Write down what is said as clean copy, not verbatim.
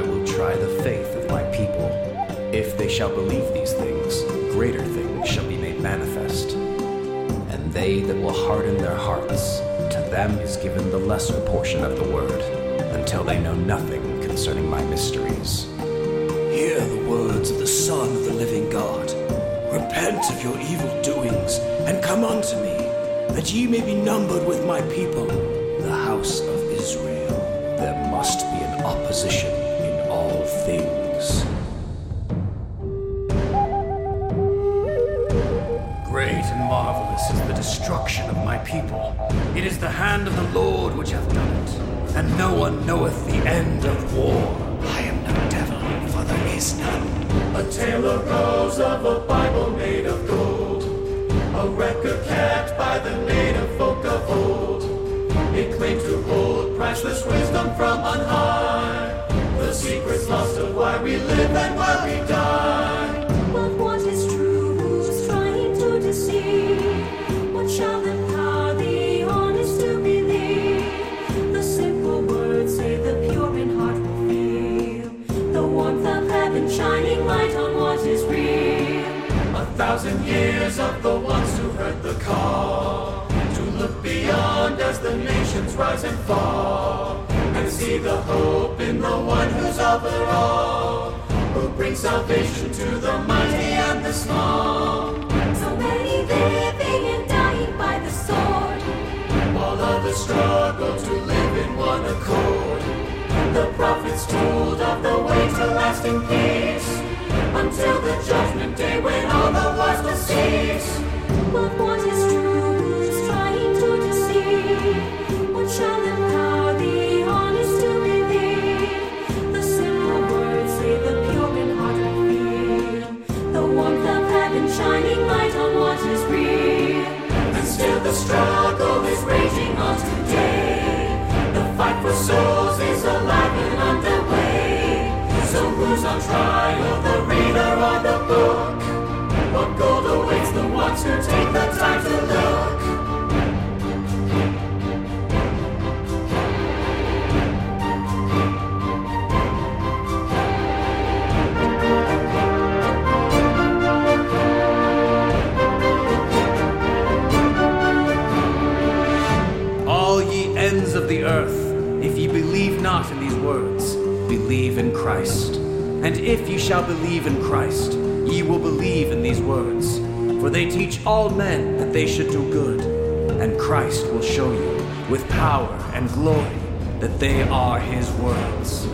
I will try the faith of my people. If they shall believe these things, greater things shall be made manifest. And they that will harden their hearts, to them is given the lesser portion of the word, until they know nothing concerning my mysteries. Hear the words of the Son of the living God. Repent of your evil doings, and come unto me, that ye may be numbered with my people, the house of Israel. There must be an opposition in all things. Great and marvelous is the destruction of my people. It is the hand of the Lord which hath done it, and no one knoweth the end of war. I am no devil, for there is none. A tale arose of a Bible made of gold, a record kept by the native folk of old. It claimed to hold priceless wisdom from on high, the secrets lost of why we live and why we die. What shall empower the honest to believe? The simple words say the pure in heart will feel the warmth of heaven shining light on what is real. 1,000 years of the ones who heard the call to look beyond as the nations rise and fall, and see the hope in the one who's over all, who brings salvation to the mighty and the small. Living and dying by the sword, while others struggle to live in one accord. The prophets told of the way to lasting peace, until the judgment day when all the wars will cease. But what is true? Who's trying to deceive? What shall empower the honest to believe? The simple words say the pure in heart will feel the warmth of heaven shining light on what is real. And still the struggle is raging on today. The fight for souls is alive and underway. So who's on trial, the reader or the book? What gold awaits the ones who take the time to look? The earth, if ye believe not in these words, believe in Christ. And if ye shall believe in Christ, ye will believe in these words. For they teach all men that they should do good, and Christ will show you with power and glory that they are his words.